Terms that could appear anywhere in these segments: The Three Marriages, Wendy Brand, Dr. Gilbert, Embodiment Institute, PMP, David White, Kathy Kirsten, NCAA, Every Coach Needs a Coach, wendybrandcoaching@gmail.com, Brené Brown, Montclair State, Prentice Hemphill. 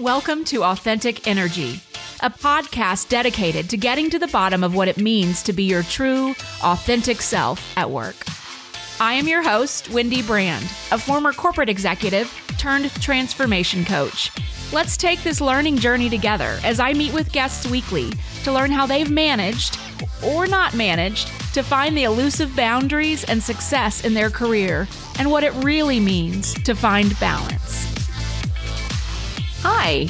Welcome to Authentic Energy, a podcast dedicated to getting to the bottom of what it means to be your true, authentic self at work. I am your host, Wendy Brand, a former corporate executive turned transformation coach. Let's take this learning journey together as I meet with guests weekly to learn how they've managed or not managed to find the elusive boundaries and success in their career and what it really means to find balance. Hi,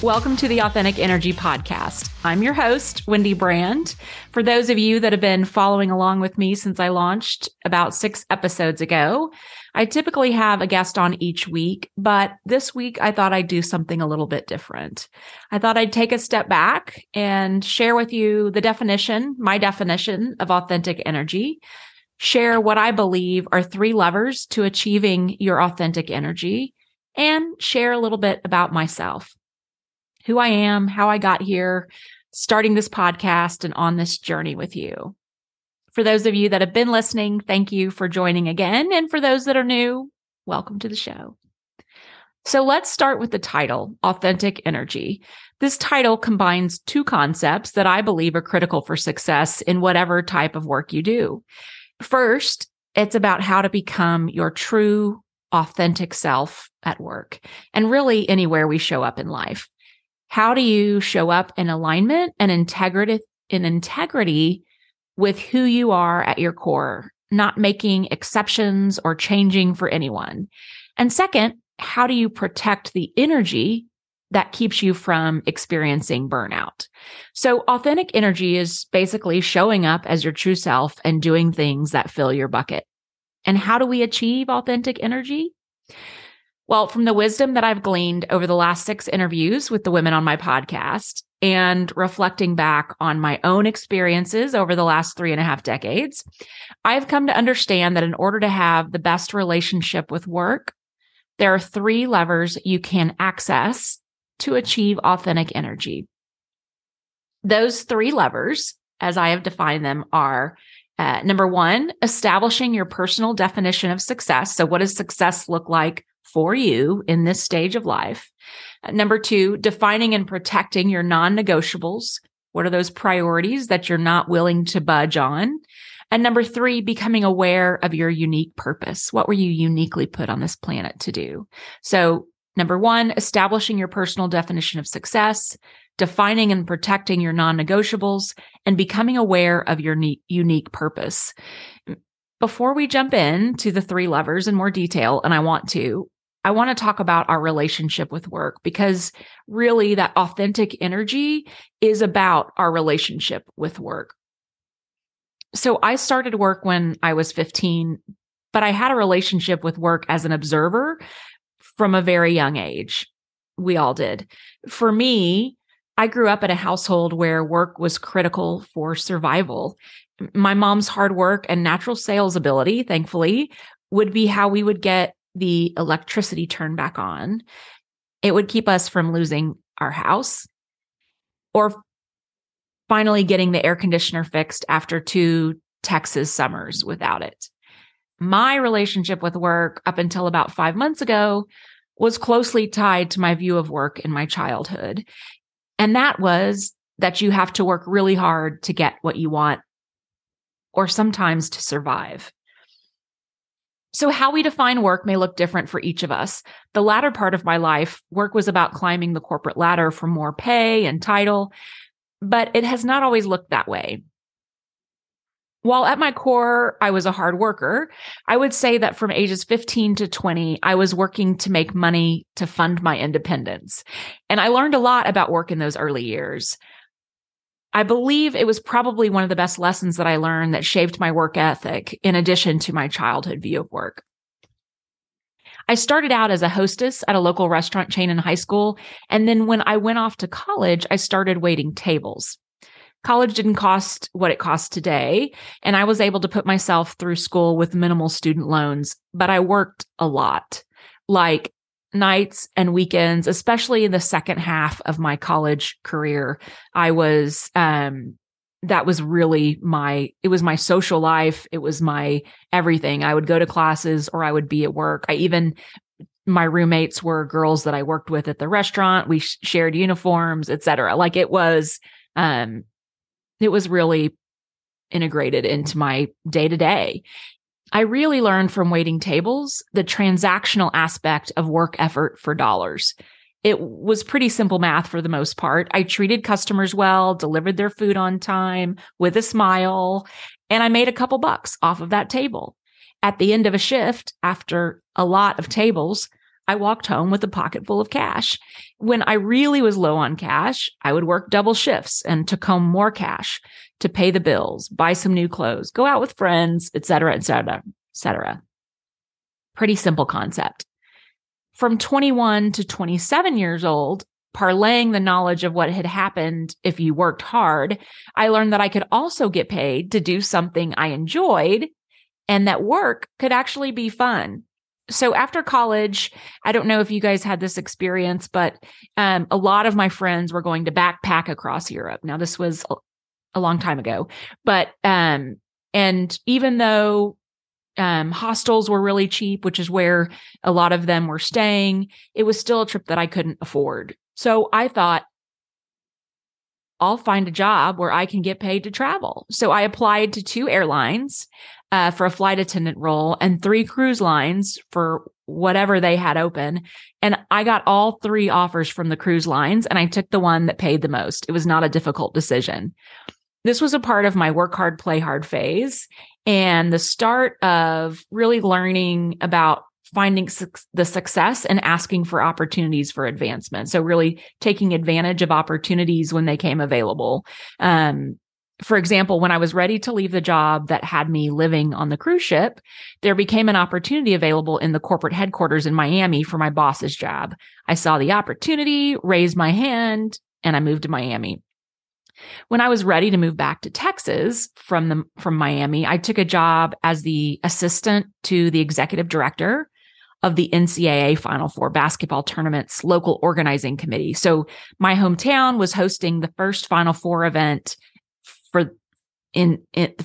welcome to the Authentic Energy Podcast. I'm your host, Wendy Brand. For those of you that have been following along with me since I launched about 6 episodes ago, I typically have a guest on each week, but this week I thought I'd do something a little bit different. I thought I'd take a step back and share with you the definition, my definition of authentic energy, share what I believe are 3 levers to achieving your authentic energy, and share a little bit about myself, who I am, how I got here, starting this podcast and on this journey with you. For those of you that have been listening, thank you for joining again. And for those that are new, welcome to the show. So let's start with the title, Authentic Energy. This title combines 2 concepts that I believe are critical for success in whatever type of work you do. First, it's about how to become your true, authentic self at work, and really anywhere we show up in life. How do you show up in alignment and integrity with who you are at your core, not making exceptions or changing for anyone? And second, how do you protect the energy that keeps you from experiencing burnout? So authentic energy is basically showing up as your true self and doing things that fill your bucket. And how do we achieve authentic energy? Well, from the wisdom that I've gleaned over the last 6 interviews with the women on my podcast and reflecting back on my own experiences over the last 3.5 decades, I've come to understand that in order to have the best relationship with work, there are 3 levers you can access to achieve authentic energy. Those 3 levers, as I have defined them, are number 1, establishing your personal definition of success. So what does success look like for you in this stage of life? Number 2, defining and protecting your non-negotiables. What are those priorities that you're not willing to budge on? And number 3, becoming aware of your unique purpose. What were you uniquely put on this planet to do? So number 1, establishing your personal definition of success, defining and protecting your non-negotiables, and becoming aware of your unique purpose. Before we jump in to the 3 levers in more detail, and I want to talk about our relationship with work, because really that authentic energy is about our relationship with work. So I started work when I was 15, but I had a relationship with work as an observer from a very young age. We all did. For me, I grew up in a household where work was critical for survival. My mom's hard work and natural sales ability, thankfully, would be how we would get the electricity turned back on. It would keep us from losing our house or finally getting the air conditioner fixed after 2 Texas summers without it. My relationship with work up until about 5 months ago was closely tied to my view of work in my childhood. And that was that you have to work really hard to get what you want, or sometimes to survive. So how we define work may look different for each of us. The latter part of my life, work was about climbing the corporate ladder for more pay and title, but it has not always looked that way. While at my core, I was a hard worker, I would say that from ages 15 to 20, I was working to make money to fund my independence. And I learned a lot about work in those early years. I believe it was probably one of the best lessons that I learned that shaped my work ethic, in addition to my childhood view of work. I started out as a hostess at a local restaurant chain in high school, and then when I went off to college, I started waiting tables. College didn't cost what it costs today, and I was able to put myself through school with minimal student loans, but I worked a lot, like nights and weekends, especially in the second half of my college career. It was my social life. It was my everything. I would go to classes or I would be at work. I even my roommates were girls that I worked with at the restaurant. We shared uniforms, et cetera. Like it was really integrated into my day-to-day. I really learned from waiting tables the transactional aspect of work effort for dollars. It was pretty simple math for the most part. I treated customers well, delivered their food on time with a smile, and I made a couple bucks off of that table. At the end of a shift, after a lot of tables, I walked home with a pocket full of cash. When I really was low on cash, I would work double shifts and took home more cash to pay the bills, buy some new clothes, go out with friends, et cetera, et cetera, et cetera. Pretty simple concept. From 21 to 27 years old, parlaying the knowledge of what had happened if you worked hard, I learned that I could also get paid to do something I enjoyed and that work could actually be fun. So after college, I don't know if you guys had this experience, but a lot of my friends were going to backpack across Europe. Now, this was a long time ago, but and even though hostels were really cheap, which is where a lot of them were staying, it was still a trip that I couldn't afford. So I thought, I'll find a job where I can get paid to travel. So I applied to 2 airlines for a flight attendant role and 3 cruise lines for whatever they had open. And I got all 3 offers from the cruise lines, and I took the one that paid the most. It was not a difficult decision. This was a part of my work hard, play hard phase and the start of really learning about finding the success and asking for opportunities for advancement. So really taking advantage of opportunities when they came available. For example, when I was ready to leave the job that had me living on the cruise ship, there became an opportunity available in the corporate headquarters in Miami for my boss's job. I saw the opportunity, raised my hand, and I moved to Miami. When I was ready to move back to Texas from Miami, I took a job as the assistant to the executive director of the NCAA Final Four basketball tournament's local organizing committee. So my hometown was hosting the first Final Four event for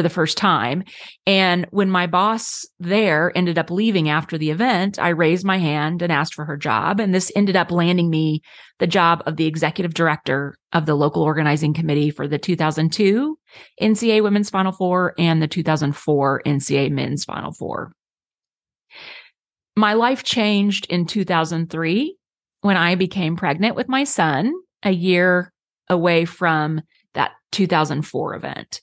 the first time. And when my boss there ended up leaving after the event, I raised my hand and asked for her job. And this ended up landing me the job of the executive director of the local organizing committee for the 2002 NCAA Women's Final Four and the 2004 NCAA Men's Final Four. My life changed in 2003 when I became pregnant with my son, a year away from that 2004 event.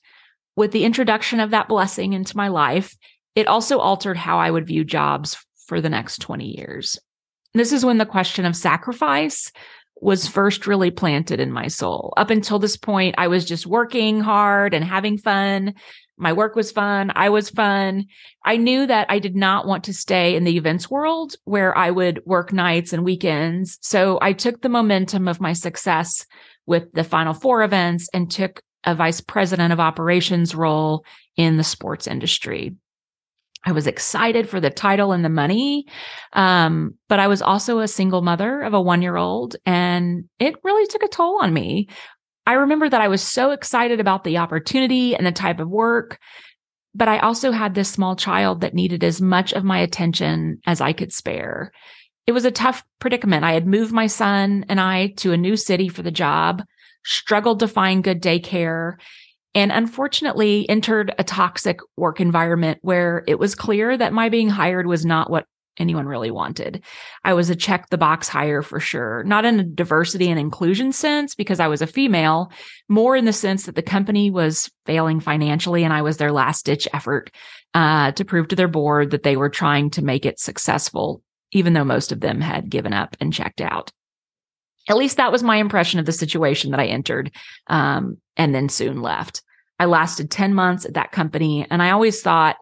With the introduction of that blessing into my life, it also altered how I would view jobs for the next 20 years. This is when the question of sacrifice was first really planted in my soul. Up until this point, I was just working hard and having fun. My work was fun. I was fun. I knew that I did not want to stay in the events world where I would work nights and weekends. So I took the momentum of my success with the Final Four events and took a vice president of operations role in the sports industry. I was excited for the title and the money, but I was also a single mother of a 1-year-old, and it really took a toll on me. I remember that I was so excited about the opportunity and the type of work, but I also had this small child that needed as much of my attention as I could spare. It was a tough predicament. I had moved my son and I to a new city for the job, struggled to find good daycare, and unfortunately entered a toxic work environment where it was clear that my being hired was not what anyone really wanted. I was a check-the-box hire for sure, not in a diversity and inclusion sense because I was a female, more in the sense that the company was failing financially and I was their last-ditch effort to prove to their board that they were trying to make it successful, even though most of them had given up and checked out. At least that was my impression of the situation that I entered and then soon left. I lasted 10 months at that company, and I always thought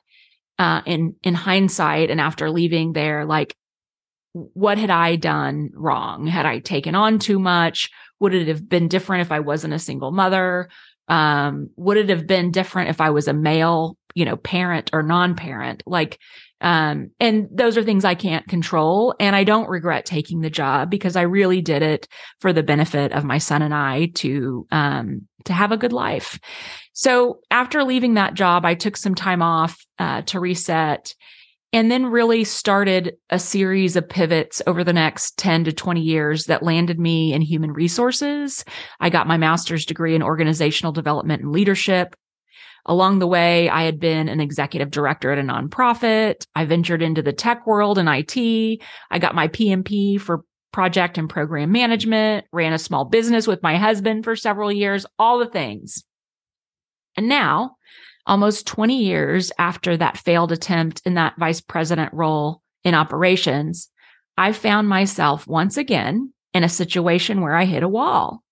in hindsight and after leaving there, like, what had I done wrong? Had I taken on too much? Would it have been different if I wasn't a single mother? Would it have been different if I was a male, parent or non-parent? And those are things I can't control. And I don't regret taking the job because I really did it for the benefit of my son and I to have a good life. So after leaving that job, I took some time off to reset and then really started a series of pivots over the next 10 to 20 years that landed me in human resources. I got my master's degree in organizational development and leadership. Along the way, I had been an executive director at a nonprofit. I ventured into the tech world and IT. I got my PMP for project and program management, ran a small business with my husband for several years, all the things. And now, almost 20 years after that failed attempt in that vice president role in operations, I found myself once again in a situation where I hit a wall.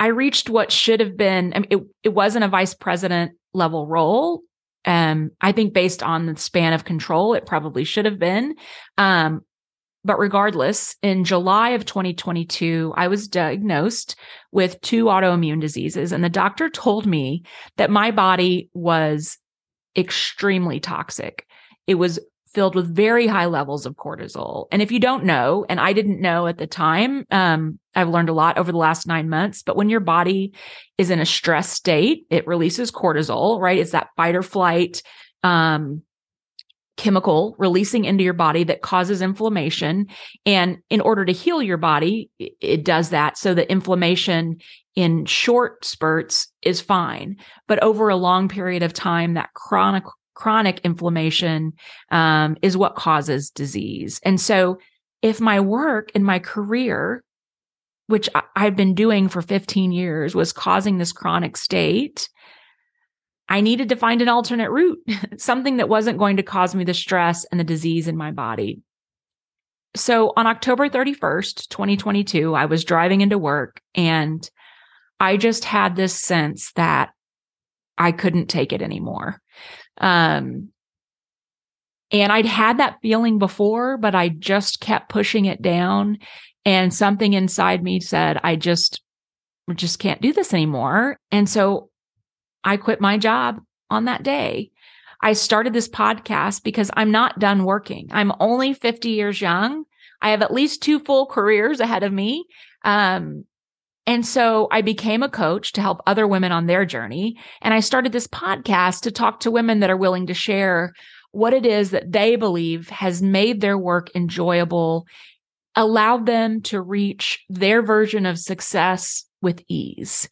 I reached what should have been, I mean, it wasn't a vice president level role. I think based on the span of control, it probably should have been. But regardless, in July of 2022, I was diagnosed with 2 autoimmune diseases, and the doctor told me that my body was extremely toxic. It was filled with very high levels of cortisol. And if you don't know, and I didn't know at the time, I've learned a lot over the last 9 months, but when your body is in a stress state, it releases cortisol, right? It's that fight or flight chemical releasing into your body that causes inflammation. And in order to heal your body, it does that so that inflammation in short spurts is fine. But over a long period of time, that chronic inflammation is what causes disease. And so if my work and my career, which I've been doing for 15 years, was causing this chronic state, I needed to find an alternate route, something that wasn't going to cause me the stress and the disease in my body. So on October 31st, 2022, I was driving into work and I just had this sense that I couldn't take it anymore. And I'd had that feeling before, but I just kept pushing it down. And something inside me said, I just can't do this anymore. And so I quit my job on that day. I started this podcast because I'm not done working. I'm only 50 years young. I have at least 2 full careers ahead of me. And so I became a coach to help other women on their journey. And I started this podcast to talk to women that are willing to share what it is that they believe has made their work enjoyable, allowed them to reach their version of success with ease.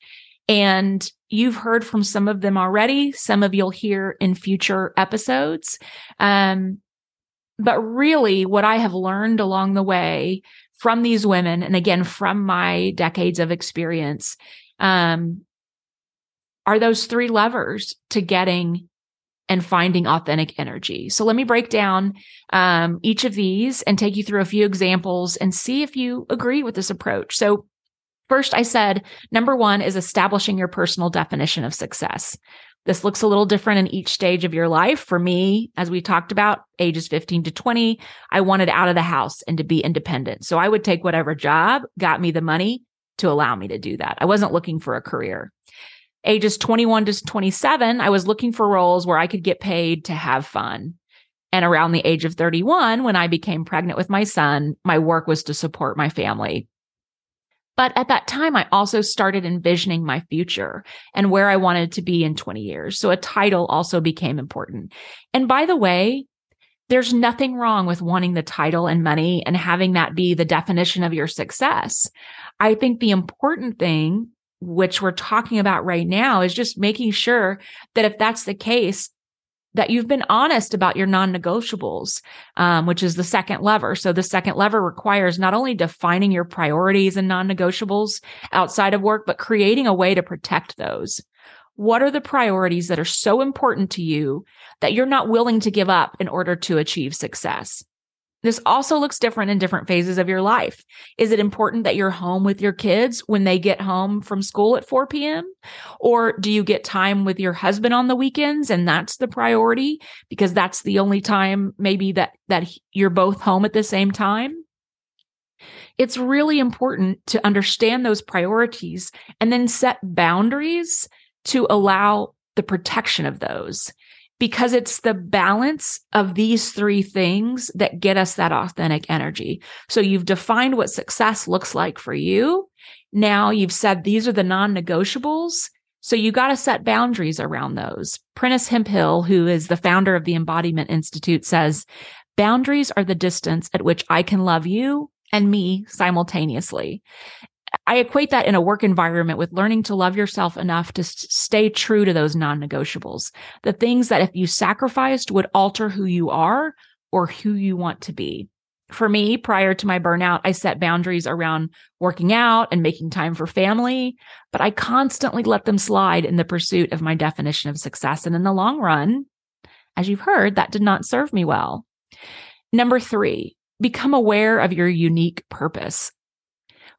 And you've heard from some of them already. Some of you'll hear in future episodes. But really what I have learned along the way from these women, and again, from my decades of experience, are those 3 levers to getting and finding authentic energy. So let me break down each of these and take you through a few examples and see if you agree with this approach. So first, I said, number 1 is establishing your personal definition of success. This looks a little different in each stage of your life. For me, as we talked about, ages 15 to 20, I wanted out of the house and to be independent. So I would take whatever job got me the money to allow me to do that. I wasn't looking for a career. Ages 21 to 27, I was looking for roles where I could get paid to have fun. And around the age of 31, when I became pregnant with my son, my work was to support my family. But at that time, I also started envisioning my future and where I wanted to be in 20 years. So a title also became important. And by the way, there's nothing wrong with wanting the title and money and having that be the definition of your success. I think the important thing, which we're talking about right now, is just making sure that if that's the case, that you've been honest about your non-negotiables, which is the second lever. So the second lever requires not only defining your priorities and non-negotiables outside of work, but creating a way to protect those. What are the priorities that are so important to you that you're not willing to give up in order to achieve success? This also looks different in different phases of your life. Is it important that you're home with your kids when they get home from school at 4 p.m.? Or do you get time with your husband on the weekends and that's the priority because that's the only time maybe that you're both home at the same time? It's really important to understand those priorities and then set boundaries to allow the protection of those. Because it's the balance of these 3 things that get us that authentic energy. So you've defined what success looks like for you. Now you've said these are the non-negotiables. So you got to set boundaries around those. Prentice Hemphill, who is the founder of the Embodiment Institute, says, boundaries are the distance at which I can love you and me simultaneously. I equate that in a work environment with learning to love yourself enough to stay true to those non-negotiables, the things that if you sacrificed would alter who you are or who you want to be. For me, prior to my burnout, I set boundaries around working out and making time for family, but I constantly let them slide in the pursuit of my definition of success. And in the long run, as you've heard, that did not serve me well. Number 3, become aware of your unique purpose.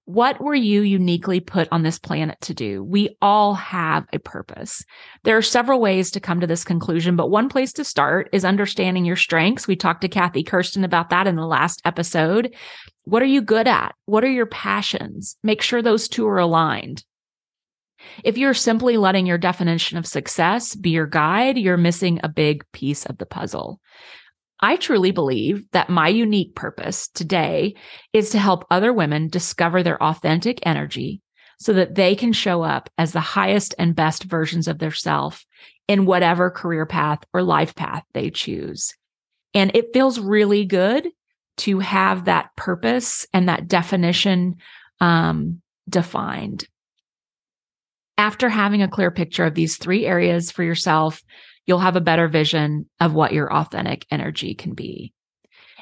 What were you uniquely put on this planet to do? We all have a purpose. There are several ways to come to this conclusion, but one place to start is understanding your strengths. We talked to Kathy Kirsten about that in the last episode. What are you good at? What are your passions? Make sure those two are aligned. If you're simply letting your definition of success be your guide, you're missing a big piece of the puzzle. I truly believe that my unique purpose today is to help other women discover their authentic energy so that they can show up as the highest and best versions of themselves in whatever career path or life path they choose. And it feels really good to have that purpose and that definition defined. After having a clear picture of these 3 areas for yourself, you'll have a better vision of what your authentic energy can be.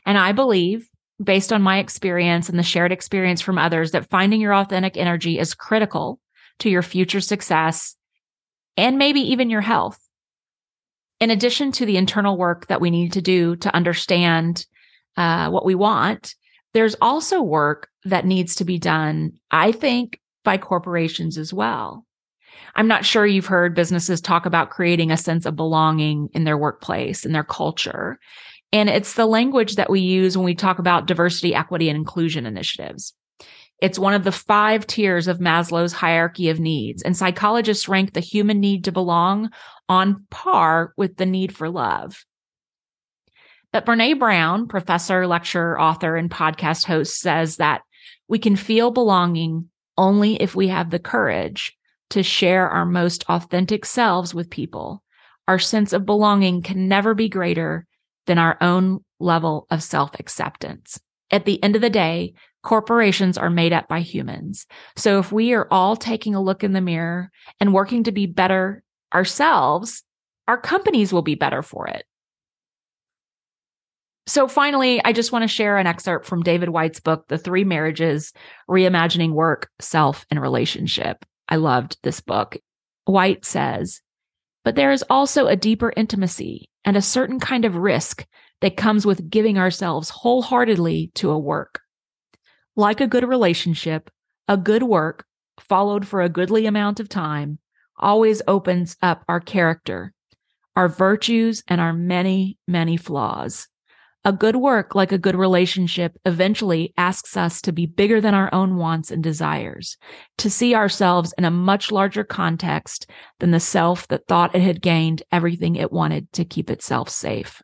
And I believe, based on my experience and the shared experience from others, that finding your authentic energy is critical to your future success and maybe even your health. In addition to the internal work that we need to do to understand what we want, there's also work that needs to be done, I think, by corporations as well. I'm not sure you've heard businesses talk about creating a sense of belonging in their workplace, in their culture. And it's the language that we use when we talk about diversity, equity, and inclusion initiatives. It's one of the 5 tiers of Maslow's hierarchy of needs. And psychologists rank the human need to belong on par with the need for love. But Brené Brown, professor, lecturer, author, and podcast host, says that we can feel belonging only if we have the courage to share our most authentic selves with people. Our sense of belonging can never be greater than our own level of self-acceptance. At the end of the day, corporations are made up by humans. So if we are all taking a look in the mirror and working to be better ourselves, our companies will be better for it. So finally, I just want to share an excerpt from David White's book, The Three Marriages, Reimagining Work, Self, and Relationship. I loved this book. White says, but there is also a deeper intimacy and a certain kind of risk that comes with giving ourselves wholeheartedly to a work. Like a good relationship, a good work, followed for a goodly amount of time, always opens up our character, our virtues, and our many, many flaws. A good work, like a good relationship, eventually asks us to be bigger than our own wants and desires, to see ourselves in a much larger context than the self that thought it had gained everything it wanted to keep itself safe.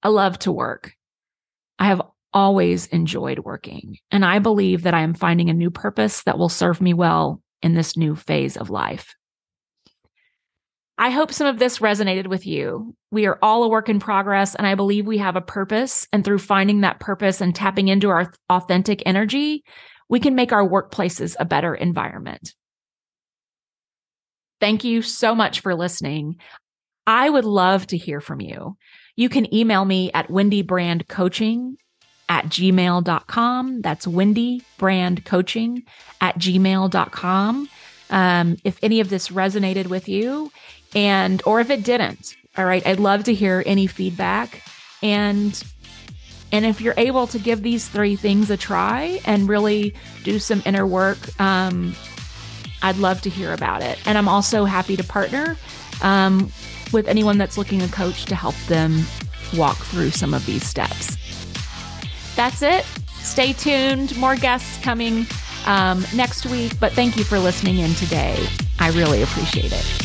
I love to work. I have always enjoyed working, and I believe that I am finding a new purpose that will serve me well in this new phase of life. I hope some of this resonated with you. We are all a work in progress, and I believe we have a purpose. And through finding that purpose and tapping into our authentic energy, we can make our workplaces a better environment. Thank you so much for listening. I would love to hear from you. You can email me at wendybrandcoaching@gmail.com. That's wendybrandcoaching@gmail.com. If any of this resonated with you, and or if it didn't, all right, I'd love to hear any feedback. And if you're able to give these 3 things a try and really do some inner work, I'd love to hear about it. And I'm also happy to partner with anyone that's looking a coach to help them walk through some of these steps. That's it. Stay tuned. More guests coming next week, but thank you for listening in today. I really appreciate it.